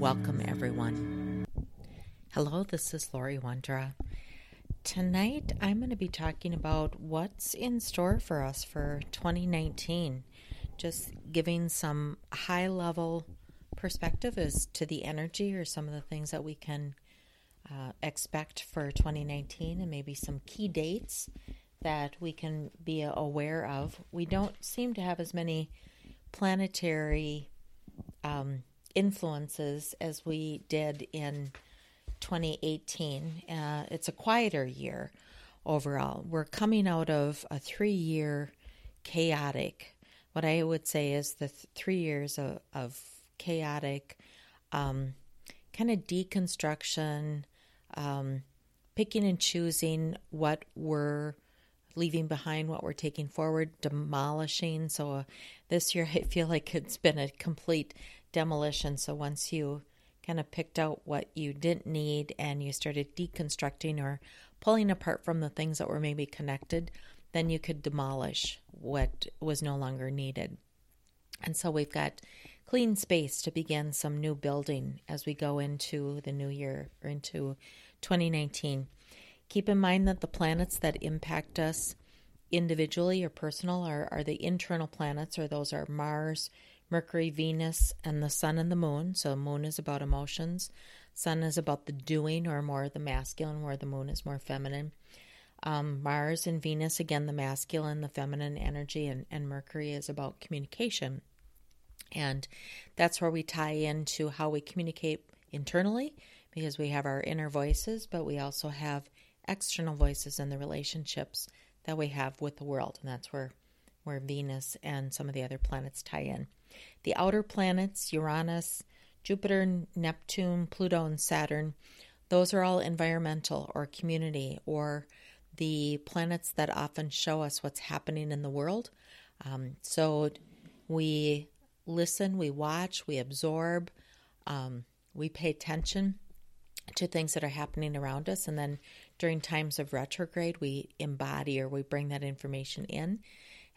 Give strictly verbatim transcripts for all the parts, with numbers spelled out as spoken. Welcome, everyone. Hello, this is Lori Wondra. Tonight, I'm going to be talking about what's in store for us for twenty nineteen. Just giving some high-level perspective as to the energy or some of the things that we can uh, expect for twenty nineteen, and maybe some key dates that we can be aware of. We don't seem to have as many planetary um influences as we did in twenty eighteen. Uh, it's a quieter year overall. We're coming out of a three-year chaotic, what I would say is the th- three years of, of chaotic um, kind of deconstruction, um, picking and choosing what we're leaving behind, what we're taking forward, demolishing. So uh, this year I feel like it's been a complete demolition. So once you kind of picked out what you didn't need and you started deconstructing or pulling apart from the things that were maybe connected, then you could demolish what was no longer needed. And so we've got clean space to begin some new building as we go into the new year or into twenty nineteen. Keep in mind that the planets that impact us individually or personal are, are the internal planets, or those are Mars, Mercury, Venus, and the Sun and the Moon. So Moon is about emotions. Sun is about the doing, or more the masculine, where the Moon is more feminine. Um, Mars and Venus, again, the masculine, the feminine energy, and, and Mercury is about communication. And that's where we tie into how we communicate internally, because we have our inner voices, but we also have external voices and the relationships that we have with the world. And that's where, where Venus and some of the other planets tie in. The outer planets, Uranus, Jupiter, Neptune, Pluto, and Saturn, those are all environmental or community, or the planets that often show us what's happening in the world. Um, so we listen, we watch, we absorb, um, we pay attention to things that are happening around us. And then during times of retrograde, we embody, or we bring that information in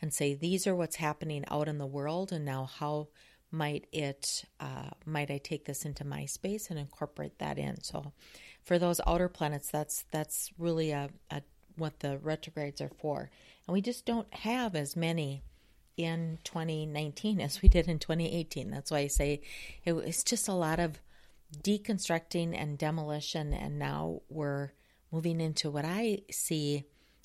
and say, these are what's happening out in the world, and now how might it, uh, might I take this into my space and incorporate that in? So for those outer planets, that's that's really a, a what the retrogrades are for. And we just don't have as many in twenty nineteen as we did in twenty eighteen. That's why I say it, it's just a lot of deconstructing and demolition, and now we're moving into what I see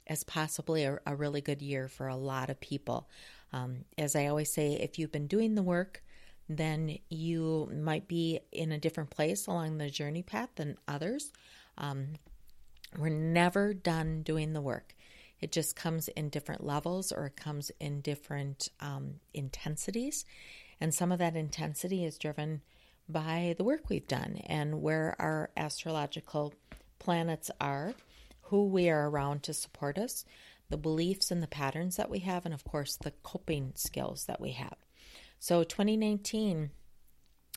as possibly a, a really good year for a lot of people. Um, as I always say, if you've been doing the work, then you might be in a different place along the journey path than others. Um, we're never done doing the work. It just comes in different levels, or it comes in different um, intensities. And some of that intensity is driven by the work we've done and where our astrological planets are, who we are around to support us, the beliefs and the patterns that we have, and of course the coping skills that we have. So twenty nineteen,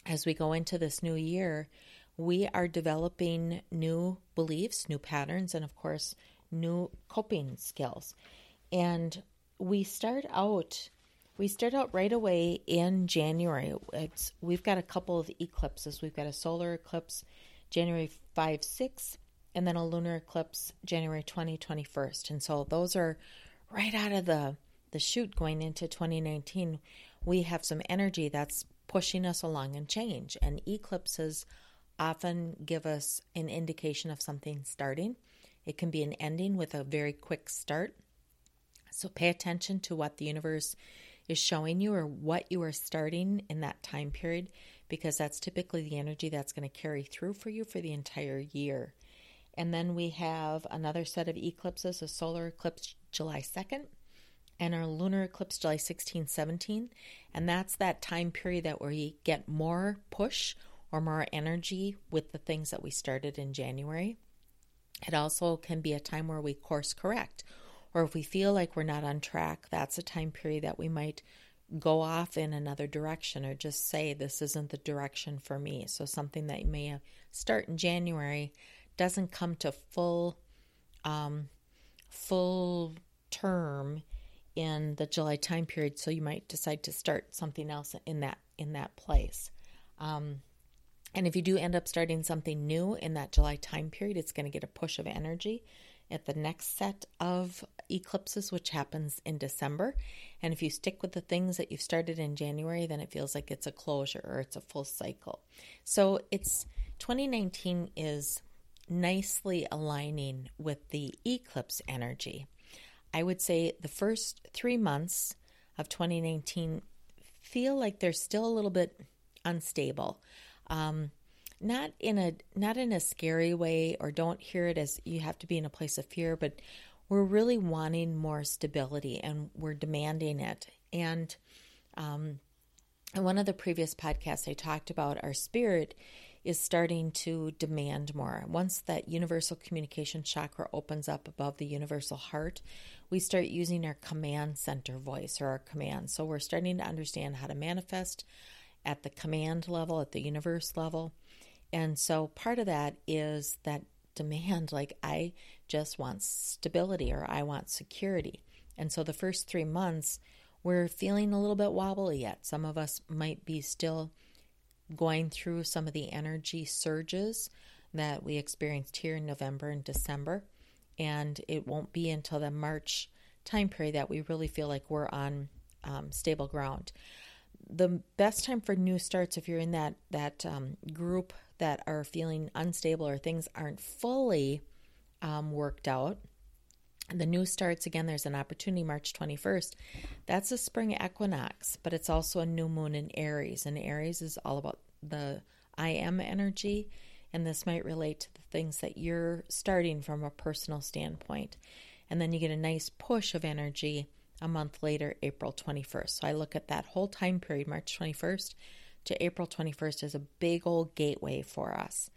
as we go into this new year, we are developing new beliefs, new patterns, and of course new coping skills. And we start out we start out right away in January. It's, we've got a couple of eclipses. We've got a solar eclipse January fifth, sixth, and then a lunar eclipse January twentieth, twenty-first. And so those are right out of the, the chute going into twenty nineteen. We have some energy that's pushing us along and change. And eclipses often give us an indication of something starting. It can be an ending with a very quick start. So pay attention to what the universe is showing you, or what you are starting in that time period, because that's typically the energy that's going to carry through for you for the entire year. And then we have another set of eclipses, a solar eclipse July second, and our lunar eclipse July sixteenth, seventeenth. And that's that time period that where you get more push or more energy with the things that we started in January. It also can be a time where we course correct, or if we feel like we're not on track, that's a time period that we might go off in another direction or just say, this isn't the direction for me. So something that may start in January doesn't come to full, um, full term in the July time period. So you might decide to start something else in that, in that place. Um, and if you do end up starting something new in that July time period, it's going to get a push of energy at the next set of eclipses, which happens in December. And if you stick with the things that you've started in January, then it feels like it's a closure or it's a full cycle. So it's twenty nineteen is nicely aligning with the eclipse energy. I would say the first three months of twenty nineteen feel like they're still a little bit unstable. Um, not in a, not in a scary way, or don't hear it as you have to be in a place of fear, but we're really wanting more stability and we're demanding it. And, um, in one of the previous podcasts, I talked about our spirit is starting to demand more. Once that universal communication chakra opens up above the universal heart, we start using our command center voice or our command. So we're starting to understand how to manifest at the command level, at the universe level. And so part of that is that demand, like I just want stability or I want security. And so the first three months, we're feeling a little bit wobbly yet. Some of us might be still going through some of the energy surges that we experienced here in November and December. And it won't be until the March time period that we really feel like we're on um, stable ground. The best time for new starts, if you're in that that um, group that are feeling unstable or things aren't fully um, worked out, the new starts, again, there's an opportunity March twenty-first. That's a spring equinox, but it's also a new moon in Aries. And Aries is all about the I am energy. And this might relate to the things that you're starting from a personal standpoint. And then you get a nice push of energy a month later, April twenty-first. So I look at that whole time period, March twenty-first to April twenty-first, as a big old gateway for us.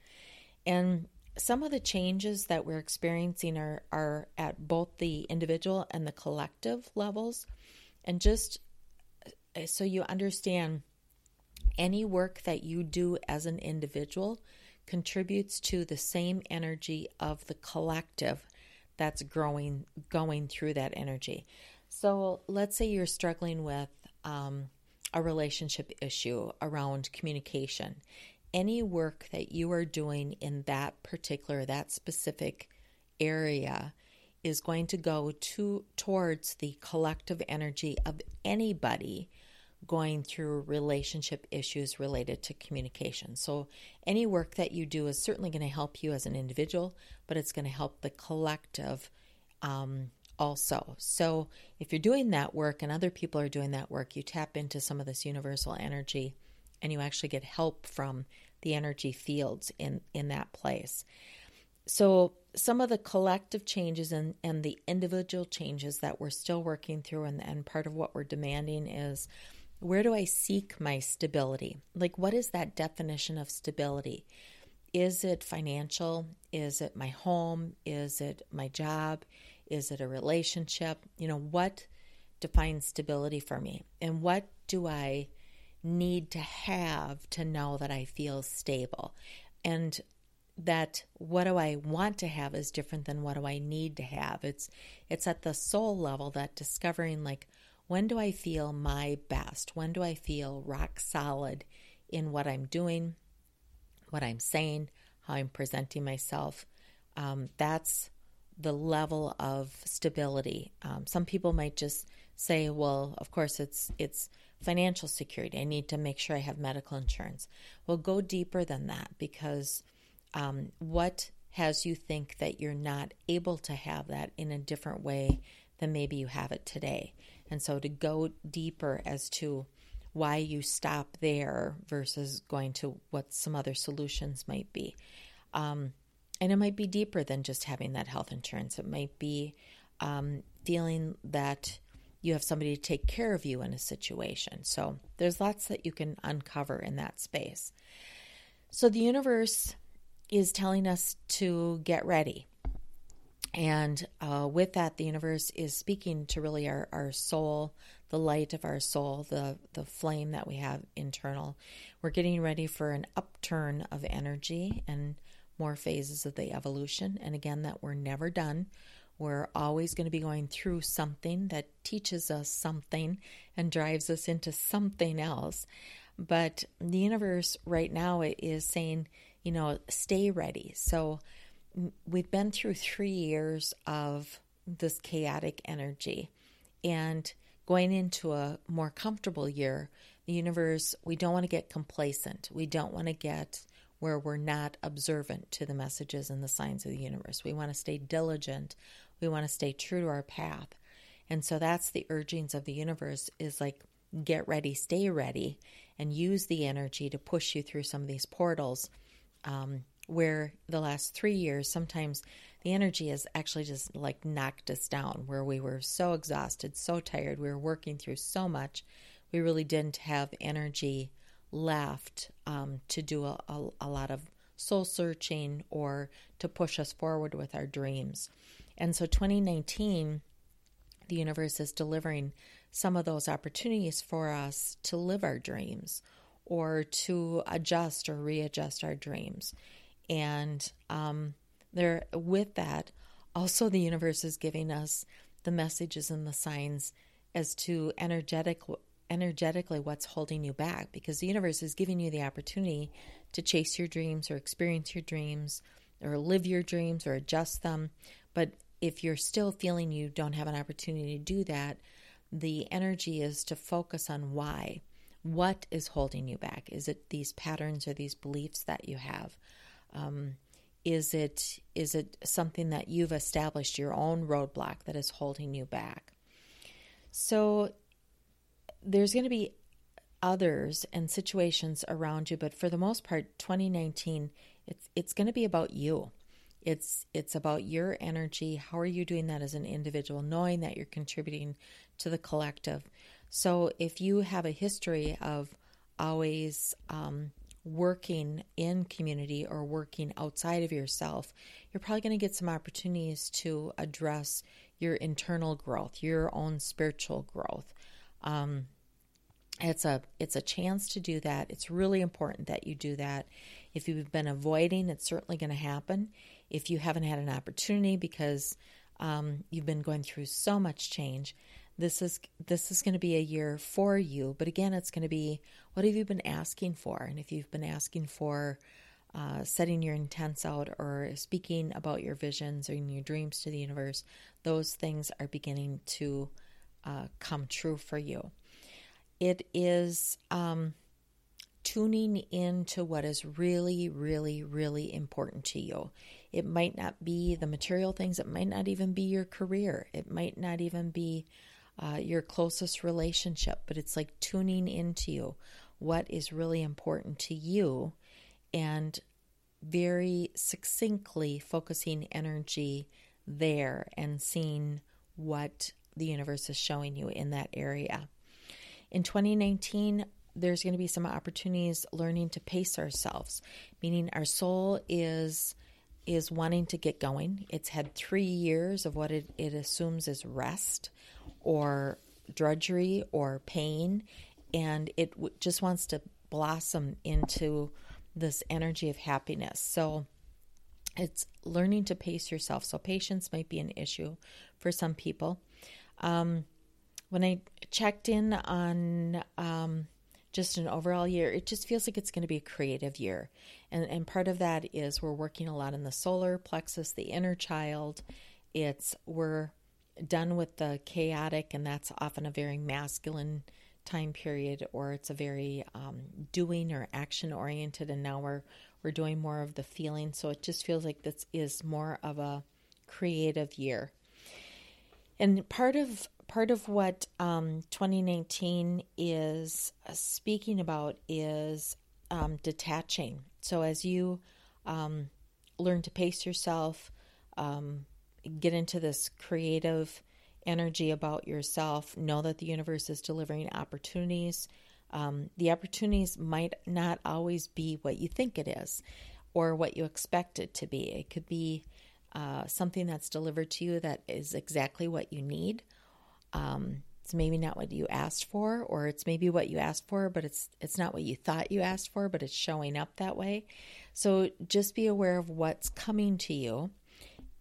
And some of the changes that we're experiencing are, are at both the individual and the collective levels. And just so you understand, any work that you do as an individual contributes to the same energy of the collective that's growing, going through that energy. So let's say you're struggling with um, a relationship issue around communication. Any work that you are doing in that particular, that specific area is going to go to towards the collective energy of anybody going through relationship issues related to communication. So any work that you do is certainly going to help you as an individual, but it's going to help the collective um also. So if you're doing that work and other people are doing that work, you tap into some of this universal energy and you actually get help from the energy fields in, in that place. So some of the collective changes and, and the individual changes that we're still working through, and, and part of what we're demanding is, where do I seek my stability? Like, what is that definition of stability? Is it financial? Is it my home? Is it my job? Is it a relationship? You know, what defines stability for me? And what do I need to have to know that I feel stable? And that what do I want to have is different than what do I need to have. It's it's at the soul level that discovering, like, when do I feel my best? When do I feel rock solid in what I'm doing, what I'm saying, how I'm presenting myself? Um, that's the level of stability. Um, some people might just say, well, of course it's, it's financial security. I need to make sure I have medical insurance. Well, go deeper than that, because um, what has you think that you're not able to have that in a different way than maybe you have it today? And so to go deeper as to why you stop there versus going to what some other solutions might be. Um, And it might be deeper than just having that health insurance. It might be um, feeling that you have somebody to take care of you in a situation. So there's lots that you can uncover in that space. So the universe is telling us to get ready. And uh, with that, the universe is speaking to really our, our soul, the light of our soul, the, the flame that we have internal. We're getting ready for an upturn of energy and more phases of the evolution. And again, that we're never done. We're always going to be going through something that teaches us something and drives us into something else. But the universe right now is saying, you know, stay ready. So we've been through three years of this chaotic energy, and going into a more comfortable year, the universe, we don't want to get complacent. We don't want to get where we're not observant to the messages and the signs of the universe. We want to stay diligent. We want to stay true to our path. And so that's the urgings of the universe, is like, get ready, stay ready, and use the energy to push you through some of these portals, um, where the last three years, sometimes the energy has actually just like knocked us down, where we were so exhausted, so tired, we were working through so much, we really didn't have energy left um, to do a, a, a lot of soul searching or to push us forward with our dreams. And so twenty nineteen, the universe is delivering some of those opportunities for us to live our dreams or to adjust or readjust our dreams. And um, there, with that, also the universe is giving us the messages and the signs as to energetic, energetically what's holding you back, because the universe is giving you the opportunity to chase your dreams or experience your dreams or live your dreams or adjust them. But if you're still feeling you don't have an opportunity to do that, the energy is to focus on why. What is holding you back? Is it these patterns or these beliefs that you have? Um, is it is it something that you've established, your own roadblock that is holding you back? So there's going to be others and situations around you, but for the most part, twenty nineteen, it's it's going to be about you. It's it's about your energy. How are you doing that as an individual, knowing that you're contributing to the collective? So if you have a history of always um, working in community or working outside of yourself, you're probably going to get some opportunities to address your internal growth, your own spiritual growth. Um, it's a it's a chance to do that. It's really important that you do that. If you've been avoiding, it's certainly going to happen. If you haven't had an opportunity because um, you've been going through so much change, this is this is going to be a year for you. But again, it's going to be, what have you been asking for? And if you've been asking for uh, setting your intents out or speaking about your visions or your dreams to the universe, those things are beginning to uh, come true for you. It is um, tuning into what is really, really, really important to you. It might not be the material things. It might not even be your career. It might not even be uh, your closest relationship, but it's like tuning into you. What is really important to you, and very succinctly focusing energy there and seeing what the universe is showing you in that area. In twenty nineteen, there's going to be some opportunities learning to pace ourselves, meaning our soul is is wanting to get going. It's had three years of what it, it assumes is rest or drudgery or pain, and it w- just wants to blossom into this energy of happiness. So it's learning to pace yourself. So patience might be an issue for some people. Um, when I checked in on um, just an overall year, it just feels like it's going to be a creative year. And and part of that is we're working a lot in the solar plexus, the inner child. It's we're done with the chaotic, and that's often a very masculine time period, or it's a very um, doing or action oriented. And now we're we're doing more of the feeling. So it just feels like this is more of a creative year. And part of part of what um, twenty nineteen is speaking about is um, detaching. So as you um, learn to pace yourself, um, get into this creative energy about yourself, know that the universe is delivering opportunities Um, the opportunities might not always be what you think it is or what you expect it to be. It could be uh, something that's delivered to you that is exactly what you need. Um, it's maybe not what you asked for, or it's maybe what you asked for, but it's it's not what you thought you asked for, but it's showing up that way. So just be aware of what's coming to you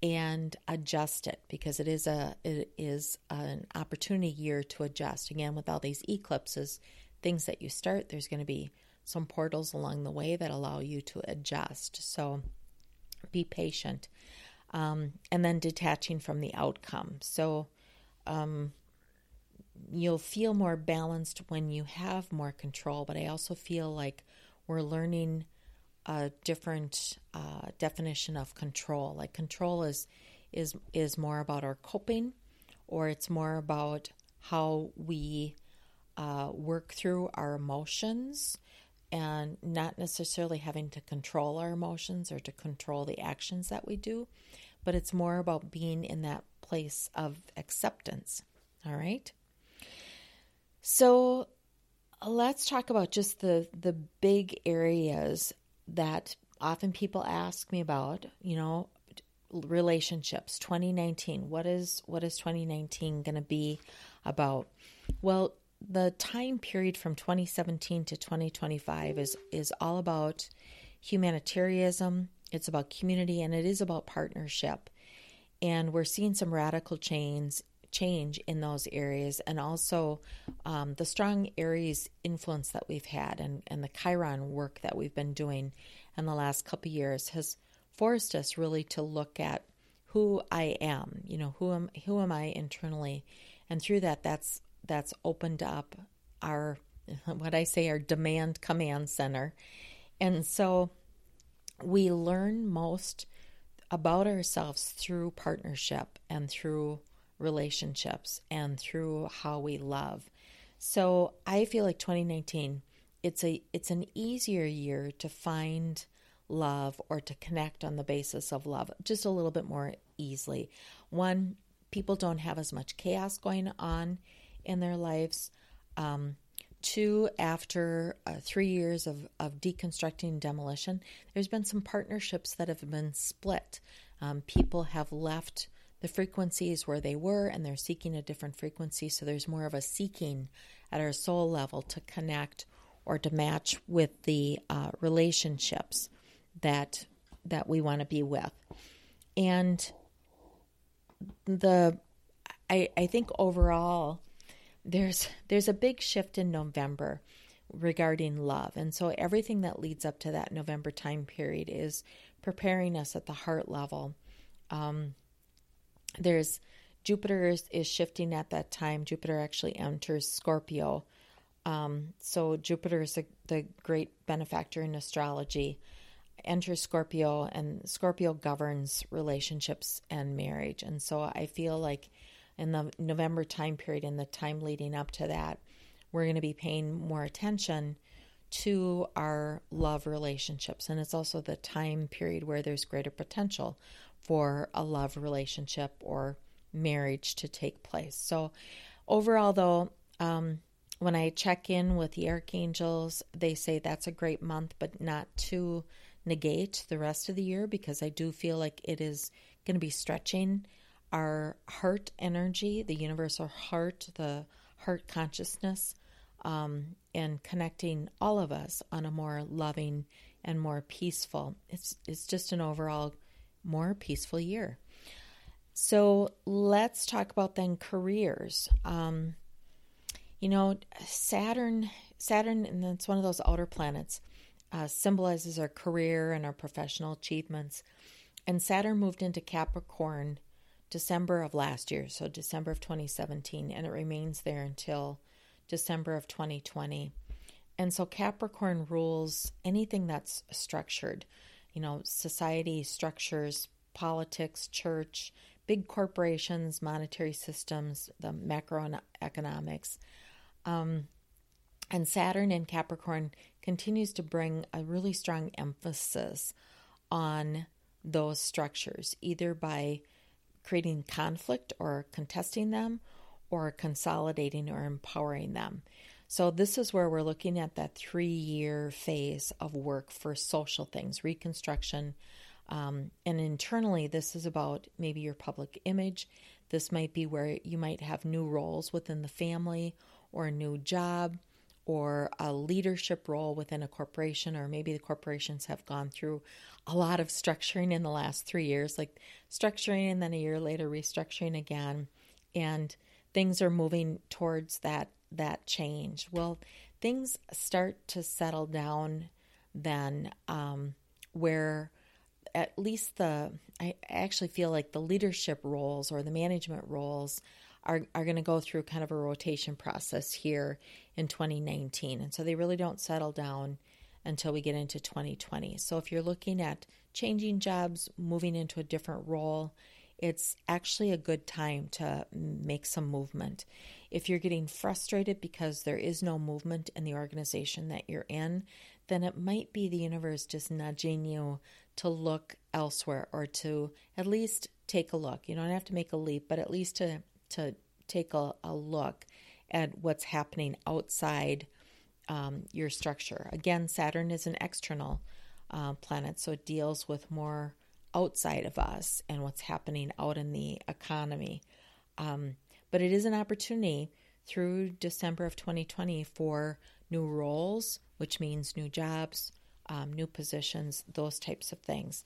and adjust it, because it is a it is an opportunity year to adjust. Again, with all these eclipses, things that you start, there's going to be some portals along the way that allow you to adjust. So be patient. Um, and then detaching from the outcome. So um, you'll feel more balanced when you have more control, but I also feel like we're learning a different uh, definition of control. Like control is, is, is more about our coping, or it's more about how we Uh, work through our emotions, and not necessarily having to control our emotions or to control the actions that we do, but it's more about being in that place of acceptance. All right. So let's talk about just the, the big areas that often people ask me about, you know, relationships, twenty nineteen. What is, what is twenty nineteen going to be about? Well, the time period from twenty seventeen to twenty twenty-five is, is all about humanitarianism. It's about community, and it is about partnership. And we're seeing some radical change, change in those areas, and also um, the strong Aries influence that we've had, and, and the Chiron work that we've been doing in the last couple of years has forced us really to look at who I am, you know, who am, who am I internally? And through that, that's that's opened up our, what I say, our demand command center. And so we learn most about ourselves through partnership and through relationships and through how we love. So I feel like twenty nineteen, it's a, it's an easier year to find love or to connect on the basis of love just a little bit more easily. One, people don't have as much chaos going on in their lives. Um, two, after uh, three years of, of deconstructing and demolition, there's been some partnerships that have been split. Um, people have left the frequencies where they were, and they're seeking a different frequency. So there's more of a seeking at our soul level to connect or to match with the uh, relationships that that we want to be with. And the I, I think overall, There's there's a big shift in November regarding love. And so everything that leads up to that November time period is preparing us at the heart level. Um, there's Jupiter is, is shifting at that time. Jupiter actually enters Scorpio. Um, so Jupiter is a, the great benefactor in astrology, enters Scorpio, and Scorpio governs relationships and marriage. And so I feel like in the November time period and the time leading up to that, we're going to be paying more attention to our love relationships. And it's also the time period where there's greater potential for a love relationship or marriage to take place. So overall, though, um, when I check in with the archangels, they say that's a great month, but not to negate the rest of the year, because I do feel like it is going to be stretching our heart energy, the universal heart, the heart consciousness, um, and connecting all of us on a more loving and more peaceful. It's it's just an overall more peaceful year. So let's talk about then careers. Um, you know, Saturn, Saturn, and that's one of those outer planets, uh, symbolizes our career and our professional achievements. And Saturn moved into Capricorn December of last year, so December of twenty seventeen, and it remains there until December of twenty twenty. And so Capricorn rules anything that's structured, you know, society structures, politics, church, big corporations, monetary systems, the macroeconomics. Um, and Saturn in Capricorn continues to bring a really strong emphasis on those structures, either by creating conflict or contesting them, or consolidating or empowering them. So this is where we're looking at that three-year phase of work for social things, reconstruction. Um, and internally, this is about maybe your public image. This might be where you might have new roles within the family or a new job or a leadership role within a corporation, or maybe the corporations have gone through a lot of structuring in the last three years, like structuring and then a year later restructuring again, and things are moving towards that that change. Well, things start to settle down then um, where at least the, I actually feel like the leadership roles or the management roles are, are going to go through kind of a rotation process here in twenty nineteen. And so they really don't settle down until we get into twenty twenty. So if you're looking at changing jobs, moving into a different role, it's actually a good time to make some movement. If you're getting frustrated because there is no movement in the organization that you're in, then it might be the universe just nudging you to look elsewhere, or to at least take a look. You don't have to make a leap, but at least to, to take a, a look at what's happening outside um, your structure. Again, Saturn is an external uh, planet, so it deals with more outside of us and what's happening out in the economy. Um, but it is an opportunity through December of twenty twenty for new roles, which means new jobs, um, new positions, those types of things.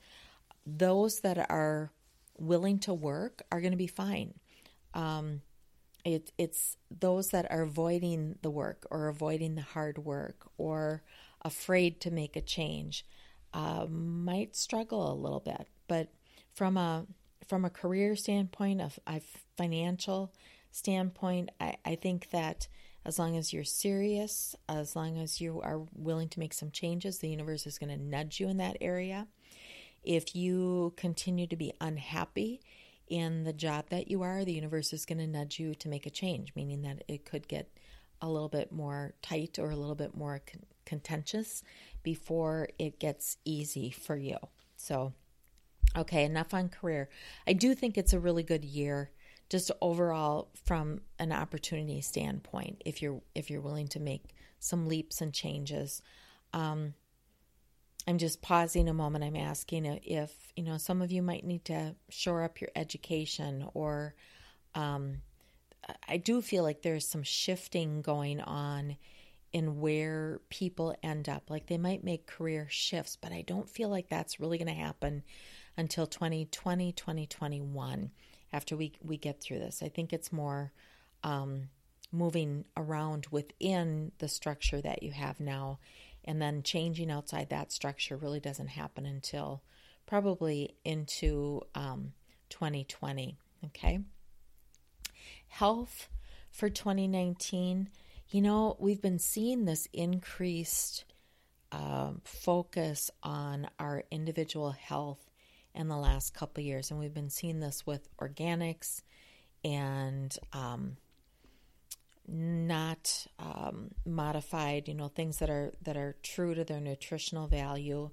Those that are willing to work are going to be fine. Um, it, it's those that are avoiding the work or avoiding the hard work or afraid to make a change Uh, might struggle a little bit, but from a from a career standpoint, a, a financial standpoint, I, I think that as long as you're serious, as long as you are willing to make some changes, the universe is going to nudge you in that area. If you continue to be unhappy in the job that you are, the universe is going to nudge you to make a change, meaning that it could get a little bit more tight or a little bit more con- contentious before it gets easy for you. So, okay, enough on career. I do think it's a really good year, just overall from an opportunity standpoint, if you're if you're willing to make some leaps and changes. Um, I'm just pausing a moment. I'm asking if, you know, some of you might need to shore up your education, or um, I do feel like there's some shifting going on in where people end up. Like they might make career shifts, but I don't feel like that's really going to happen until twenty twenty, twenty twenty-one, after we, we get through this. I think it's more um, moving around within the structure that you have now, and then changing outside that structure really doesn't happen until probably into um, twenty twenty, okay? Health for twenty nineteen, you know, we've been seeing this increased um, focus on our individual health in the last couple of years, and we've been seeing this with organics and um, not um, modified, you know, things that are that are true to their nutritional value.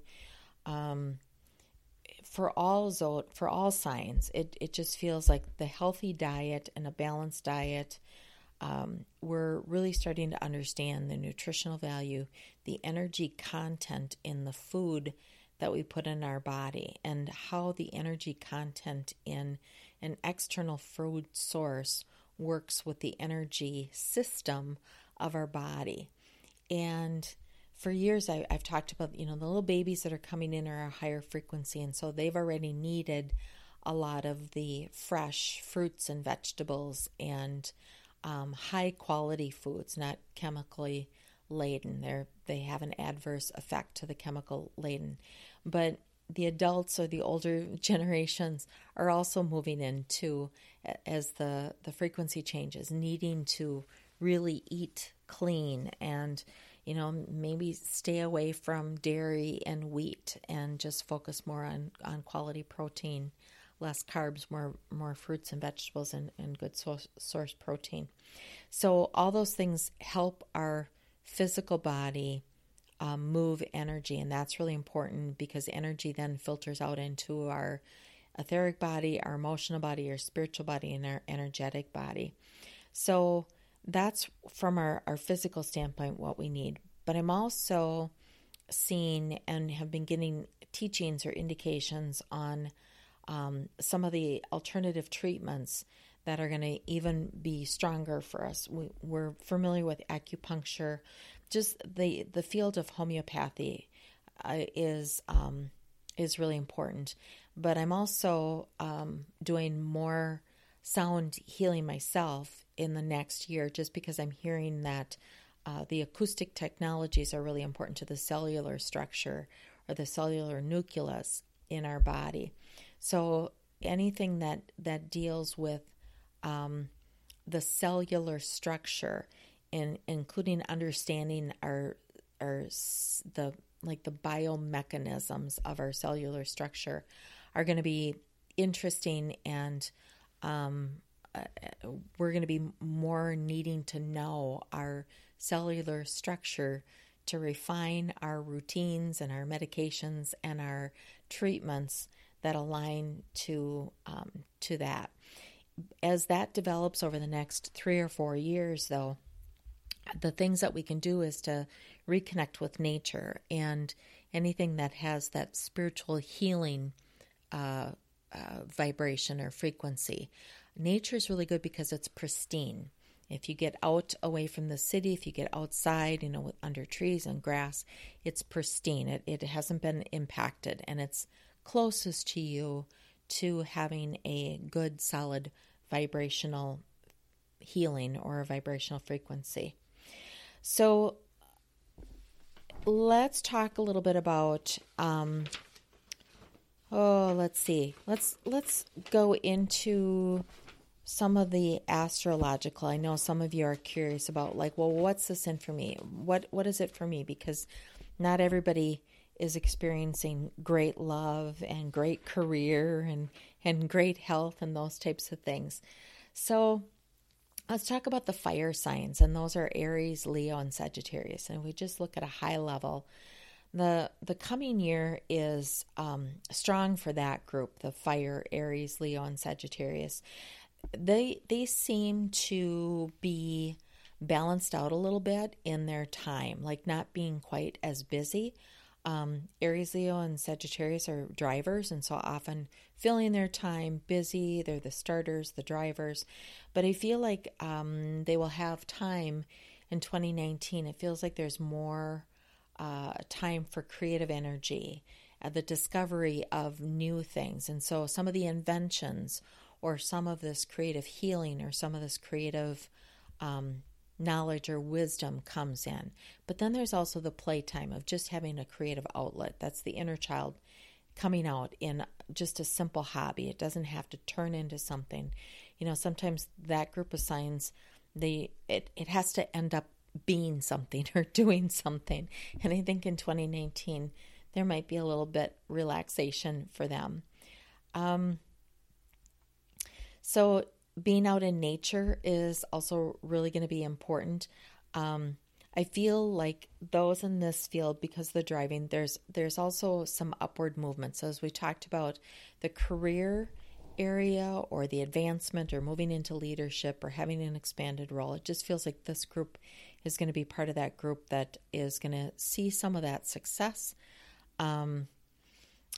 Um, For all zo- for all signs, it, it just feels like the healthy diet and a balanced diet, um, we're really starting to understand the nutritional value, the energy content in the food that we put in our body, and how the energy content in an external food source works with the energy system of our body. And for years, I, I've talked about, you know, the little babies that are coming in are a higher frequency, and so they've already needed a lot of the fresh fruits and vegetables and um, high-quality foods, not chemically laden. They're, they have an adverse effect to the chemical laden. But the adults or the older generations are also moving into, as the, the frequency changes, needing to really eat clean and, you know, maybe stay away from dairy and wheat and just focus more on, on quality protein, less carbs, more more fruits and vegetables, and, and good source, source protein. So all those things help our physical body um, move energy, and that's really important because energy then filters out into our etheric body, our emotional body, our spiritual body, and our energetic body. So that's from our, our physical standpoint what we need. But I'm also seeing and have been getting teachings or indications on um, some of the alternative treatments that are going to even be stronger for us. We, we're familiar with acupuncture. Just the, the field of homeopathy uh, is um, is really important. But I'm also um, doing more sound healing myself in the next year, just because I'm hearing that uh, the acoustic technologies are really important to the cellular structure or the cellular nucleus in our body. So anything that, that deals with um, the cellular structure, and including understanding our our the like the biomechanisms of our cellular structure, are going to be interesting, and um, uh, we're going to be more needing to know our cellular structure to refine our routines and our medications and our treatments that align to um, to that. As that develops over the next three or four years, though, the things that we can do is to reconnect with nature and anything that has that spiritual healing uh, uh, vibration or frequency. Nature is really good because it's pristine. If you get out away from the city, if you get outside, you know, under trees and grass, it's pristine. It, it hasn't been impacted, and it's closest to you to having a good, solid vibrational healing or a vibrational frequency. So let's talk a little bit about, um, oh, let's see. Let's, let's go into some of the astrological. I know some of you are curious about, like, well, what's this in for me? What, what is it for me? Because not everybody is experiencing great love and great career and, and great health and those types of things. So let's talk about the fire signs, and those are Aries, Leo, and Sagittarius. And if we just look at a high level, the the coming year is um, strong for that group, the fire, Aries, Leo, and Sagittarius. They they seem to be balanced out a little bit in their time, like not being quite as busy. Um, Aries, Leo, and Sagittarius are drivers, and so often filling their time busy. They're the starters, the drivers. But I feel like um, they will have time in twenty nineteen. It feels like there's more uh, time for creative energy, uh, the discovery of new things. And so some of the inventions or some of this creative healing or some of this creative um knowledge or wisdom comes in. But then there's also the playtime of just having a creative outlet. That's the inner child coming out in just a simple hobby. It doesn't have to turn into something. You know, sometimes that group of signs, they it, it has to end up being something or doing something. And I think in twenty nineteen, there might be a little bit relaxation for them. Um, so being out in nature is also really going to be important. Um, I feel like those in this field, because of the driving, there's there's also some upward movement. So as we talked about the career area or the advancement or moving into leadership or having an expanded role, it just feels like this group is going to be part of that group that is going to see some of that success. Um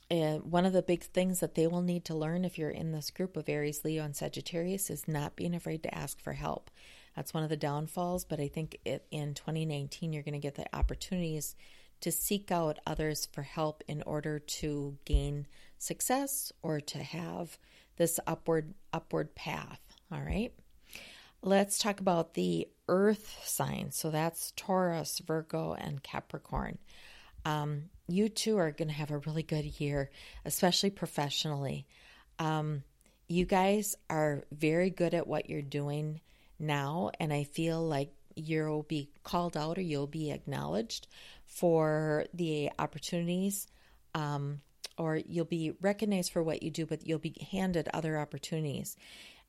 And one of the big things that they will need to learn if you're in this group of Aries, Leo, and Sagittarius is not being afraid to ask for help. That's one of the downfalls, but I think it, in twenty nineteen, you're going to get the opportunities to seek out others for help in order to gain success or to have this upward upward path. All right. Let's talk about the earth signs. So that's Taurus, Virgo, and Capricorn. Um, you two are going to have a really good year, especially professionally. Um, you guys are very good at what you're doing now, and I feel like you'll be called out or you'll be acknowledged for the opportunities, um, or you'll be recognized for what you do, but you'll be handed other opportunities.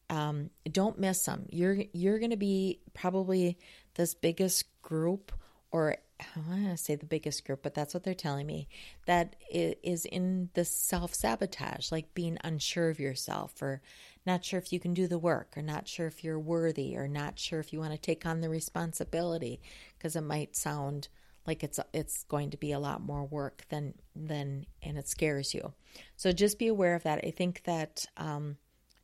Um, don't miss them. You're, you're going to be probably this biggest group or I want to say the biggest group, but that's what they're telling me, that is in the self-sabotage, like being unsure of yourself or not sure if you can do the work or not sure if you're worthy or not sure if you want to take on the responsibility, because it might sound like it's it's going to be a lot more work than, than and it scares you. So just be aware of that. I think that um,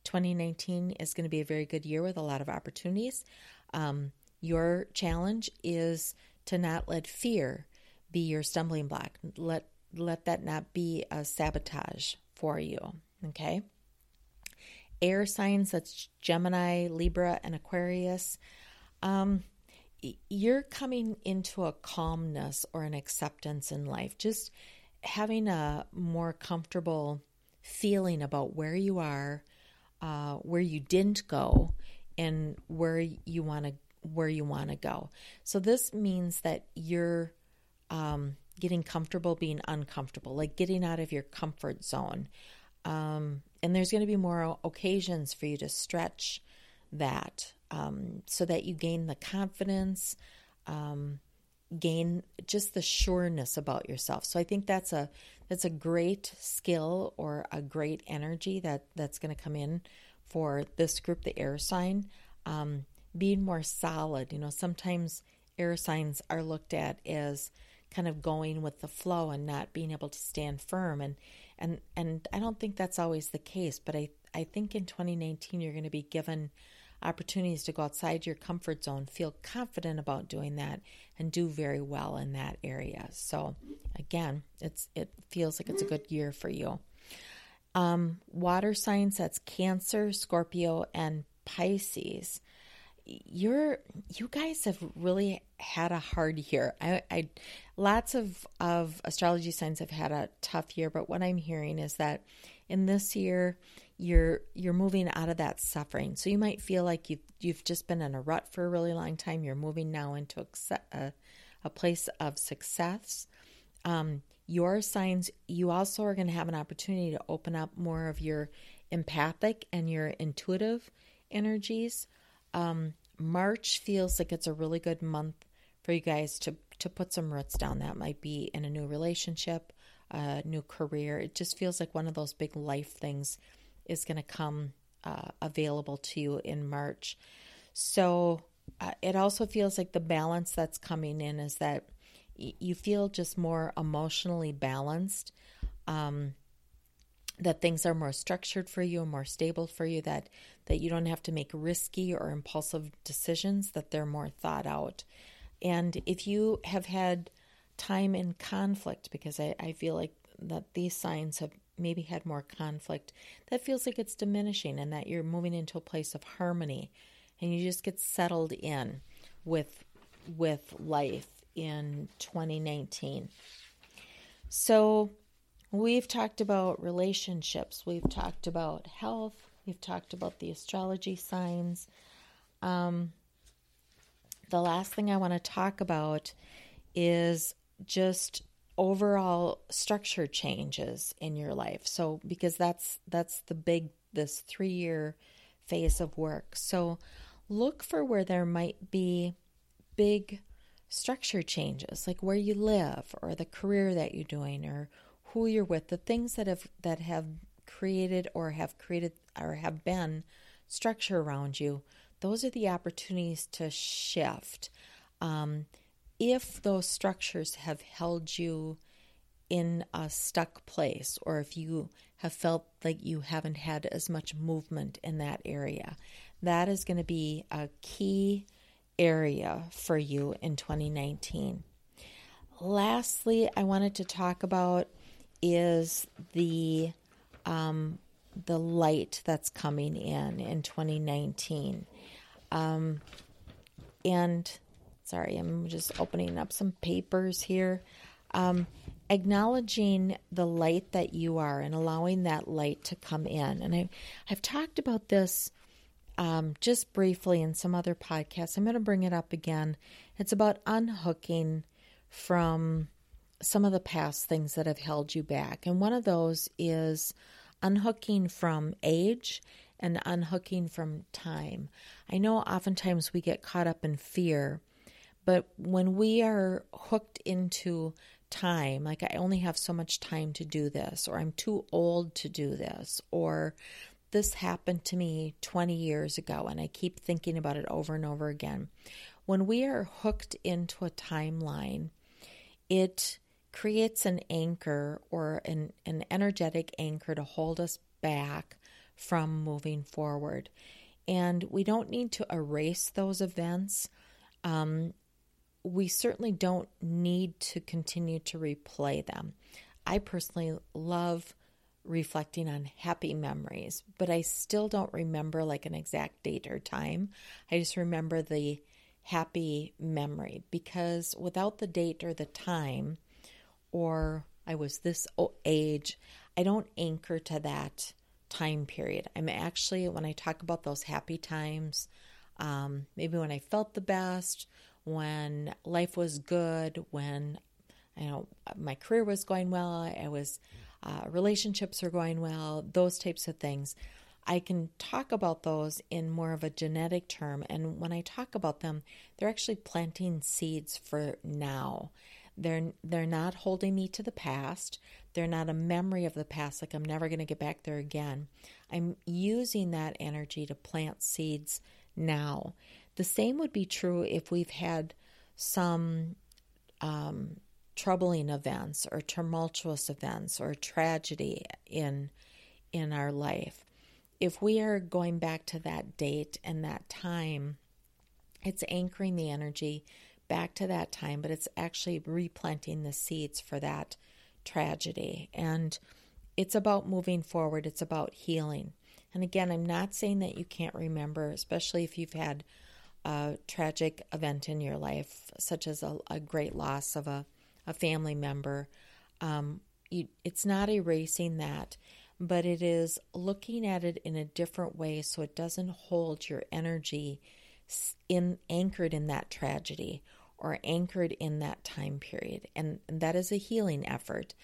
twenty nineteen is going to be a very good year with a lot of opportunities. Um, your challenge is to not let fear be your stumbling block. Let let that not be a sabotage for you, okay? Air signs, that's Gemini, Libra, and Aquarius. Um, you're coming into a calmness or an acceptance in life, just having a more comfortable feeling about where you are, uh, where you didn't go, and where you want to where you want to go. So this means that you're um, getting comfortable being uncomfortable, like getting out of your comfort zone. Um, and there's going to be more occasions for you to stretch that um, so that you gain the confidence, um, gain just the sureness about yourself. So I think that's a that's a great skill or a great energy that, that's going to come in for this group, the air sign. Um, being more solid. You know, sometimes air signs are looked at as kind of going with the flow and not being able to stand firm. And, and, and I don't think that's always the case, but I, I think in twenty nineteen, you're going to be given opportunities to go outside your comfort zone, feel confident about doing that, and do very well in that area. So again, it's, it feels like it's a good year for you. Um, water signs, that's Cancer, Scorpio, and Pisces. You're, you guys have really had a hard year. I, I lots of, of astrology signs have had a tough year, but what I'm hearing is that in this year, you're, you're moving out of that suffering. So you might feel like you've, you've just been in a rut for a really long time. You're moving now into a, a place of success. Um, your signs, you also are going to have an opportunity to open up more of your empathic and your intuitive energies. Um, March feels like it's a really good month for you guys to, to put some roots down. That might be in a new relationship, a new career. It just feels like one of those big life things is going to come uh, available to you in March. So uh, it also feels like the balance that's coming in is that y- you feel just more emotionally balanced, um, that things are more structured for you and more stable for you, that, that you don't have to make risky or impulsive decisions, that they're more thought out. And if you have had time in conflict, because I, I feel like that these signs have maybe had more conflict, that feels like it's diminishing and that you're moving into a place of harmony and you just get settled in with, with life in twenty nineteen. So we've talked about relationships, we've talked about health, we've talked about the astrology signs. Um, the last thing I want to talk about is just overall structure changes in your life. So, because that's that's the big, this three-year phase of work. So look for where there might be big structure changes, like where you live or the career that you're doing or who you're with, the things that have that have created or have created or have been structure around you. Those are the opportunities to shift. Um, if those structures have held you in a stuck place, or if you have felt like you haven't had as much movement in that area, that is going to be a key area for you in twenty nineteen. Lastly, I wanted to talk about is the um, the light that's coming in in twenty nineteen. Um, and, sorry, I'm just opening up some papers here. Um, acknowledging the light that you are and allowing that light to come in. And I, I've talked about this um, just briefly in some other podcasts. I'm going to bring it up again. It's about unhooking from some of the past things that have held you back. And one of those is unhooking from age and unhooking from time. I know oftentimes we get caught up in fear, But when we are hooked into time, like I only have so much time to do this, or I'm too old to do this, or this happened to me twenty years ago and I keep thinking about it over and over again. When we are hooked into a timeline, it creates an anchor or an, an energetic anchor to hold us back from moving forward. And we don't need to erase those events. Um, we certainly don't need to continue to replay them. I personally love reflecting on happy memories, but I still don't remember like an exact date or time. I just remember the happy memory, because without the date or the time, or I was this age, I don't anchor to that time period. I'm actually, when I talk about those happy times, um, maybe when I felt the best, when life was good, when you know my career was going well, I was uh, relationships are going well, those types of things. I can talk about those in more of a genetic term. And when I talk about them, they're actually planting seeds for now. They're, they're not holding me to the past. They're not a memory of the past, like I'm never going to get back there again. I'm using that energy to plant seeds now. The same would be true if we've had some um, troubling events or tumultuous events or tragedy in, in our life. If we are going back to that date and that time, it's anchoring the energy back to that time, but it's actually replanting the seeds for that tragedy. And it's about moving forward. It's about healing. And again, I'm not saying that you can't remember, especially if you've had a tragic event in your life, such as a, a great loss of a, a family member. Um, you, it's not erasing that, but it is looking at it in a different way so it doesn't hold your energy in anchored in that tragedy or anchored in that time period. And, and that is a healing effort,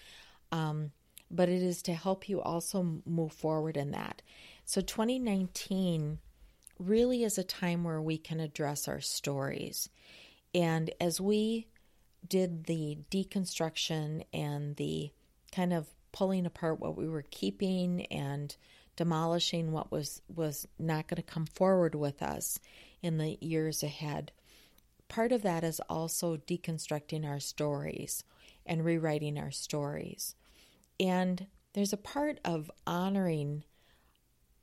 um, but it is to help you also move forward in that. So twenty nineteen really is a time where we can address our stories. And as we did the deconstruction and the kind of pulling apart what we were keeping and demolishing what was, was not going to come forward with us in the years ahead. Part of that is also deconstructing our stories and rewriting our stories. And there's a part of honoring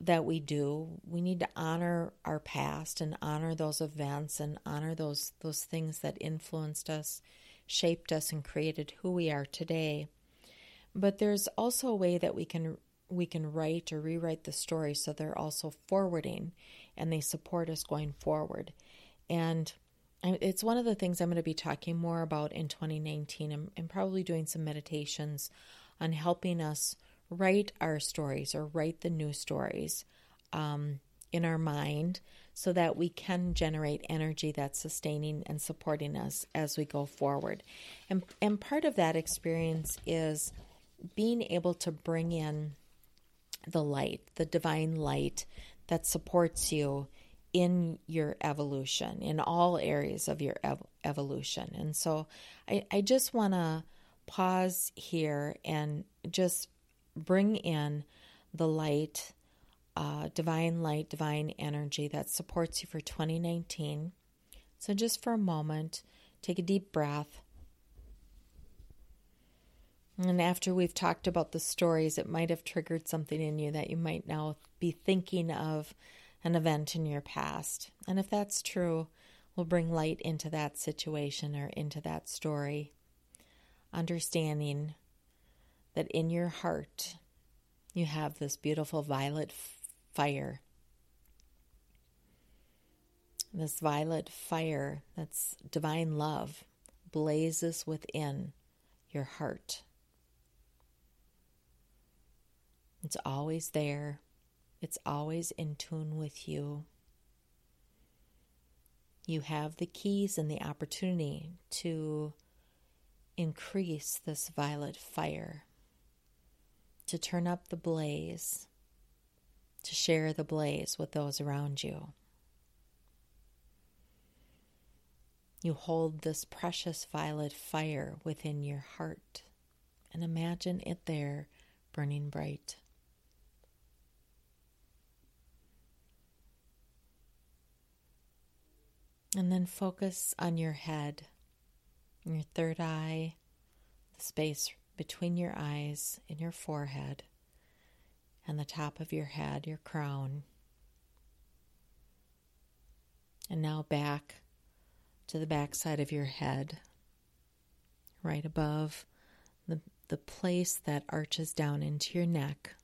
that we do. We need to honor our past and honor those events and honor those, those things that influenced us, shaped us, and created who we are today. But there's also a way that we can we can write or rewrite the story so they're also forwarding and they support us going forward. And it's one of the things I'm going to be talking more about in twenty nineteen. I'm, I'm probably doing some meditations on helping us write our stories or write the new stories um, in our mind so that we can generate energy that's sustaining and supporting us as we go forward. And, and part of that experience is being able to bring in the light, the divine light that supports you in your evolution, in all areas of your ev- evolution. And so I, I just want to pause here and just bring in the light, uh, divine light, divine energy that supports you for twenty nineteen. So just for a moment, take a deep breath. And after we've talked about the stories, it might have triggered something in you that you might now be thinking of an event in your past. And if that's true, we'll bring light into that situation or into that story. Understanding that in your heart, you have this beautiful violet fire. This violet fire, that's divine love, blazes within your heart. It's always there. It's always in tune with you. You have the keys and the opportunity to increase this violet fire, to turn up the blaze, to share the blaze with those around you. You hold this precious violet fire within your heart and imagine it there burning bright. And then focus on your head, your third eye, the space between your eyes and your forehead, and the top of your head, your crown. And now back to the back side of your head, right above the, the place that arches down into your neck.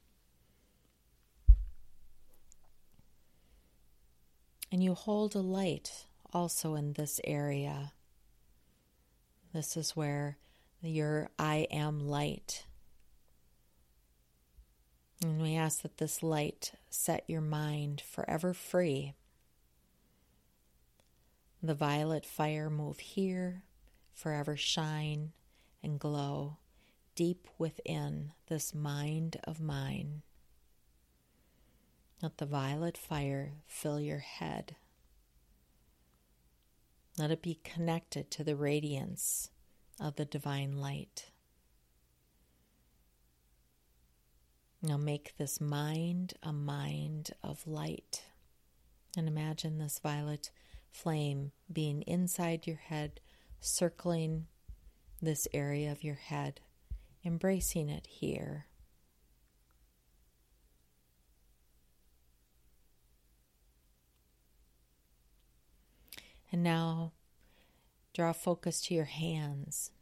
And you hold a light also in this area. This is where your I am light. And we ask that this light set your mind forever free. The violet fire move here, forever shine and glow deep within this mind of mine. Let the violet fire fill your head. Let it be connected to the radiance of the divine light. Now make this mind a mind of light. And imagine this violet flame being inside your head, circling this area of your head, embracing it here. And now draw focus to your hands,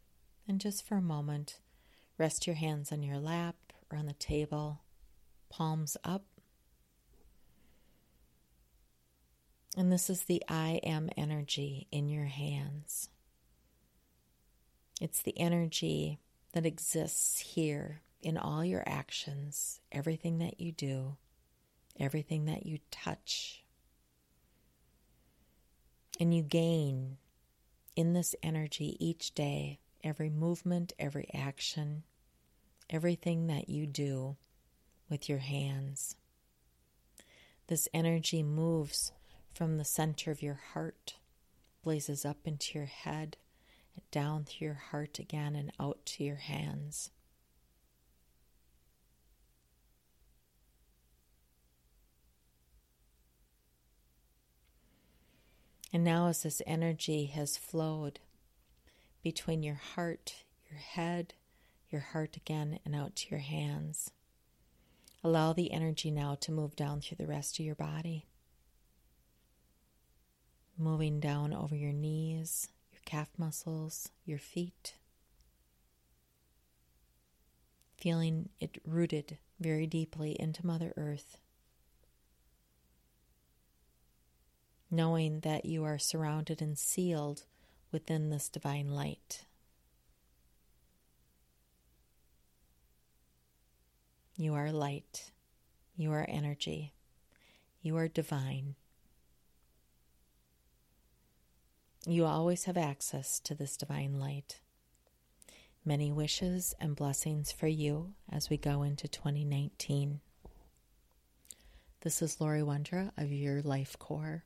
and just for a moment, rest your hands on your lap or on the table, palms up. And this is the I am energy in your hands. It's the energy that exists here in all your actions, everything that you do, everything that you touch. And you gain in this energy each day, every movement, every action, everything that you do with your hands. This energy moves from the center of your heart, blazes up into your head, down through your heart again, and out to your hands. And now as this energy has flowed between your heart, your head, your heart again, and out to your hands, allow the energy now to move down through the rest of your body. Moving down over your knees, your calf muscles, your feet. Feeling it rooted very deeply into Mother Earth. Knowing that you are surrounded and sealed within this divine light. You are light. You are energy. You are divine. You always have access to this divine light. Many wishes and blessings for you as we go into twenty nineteen. This is Lori Wondra of Your Life Core.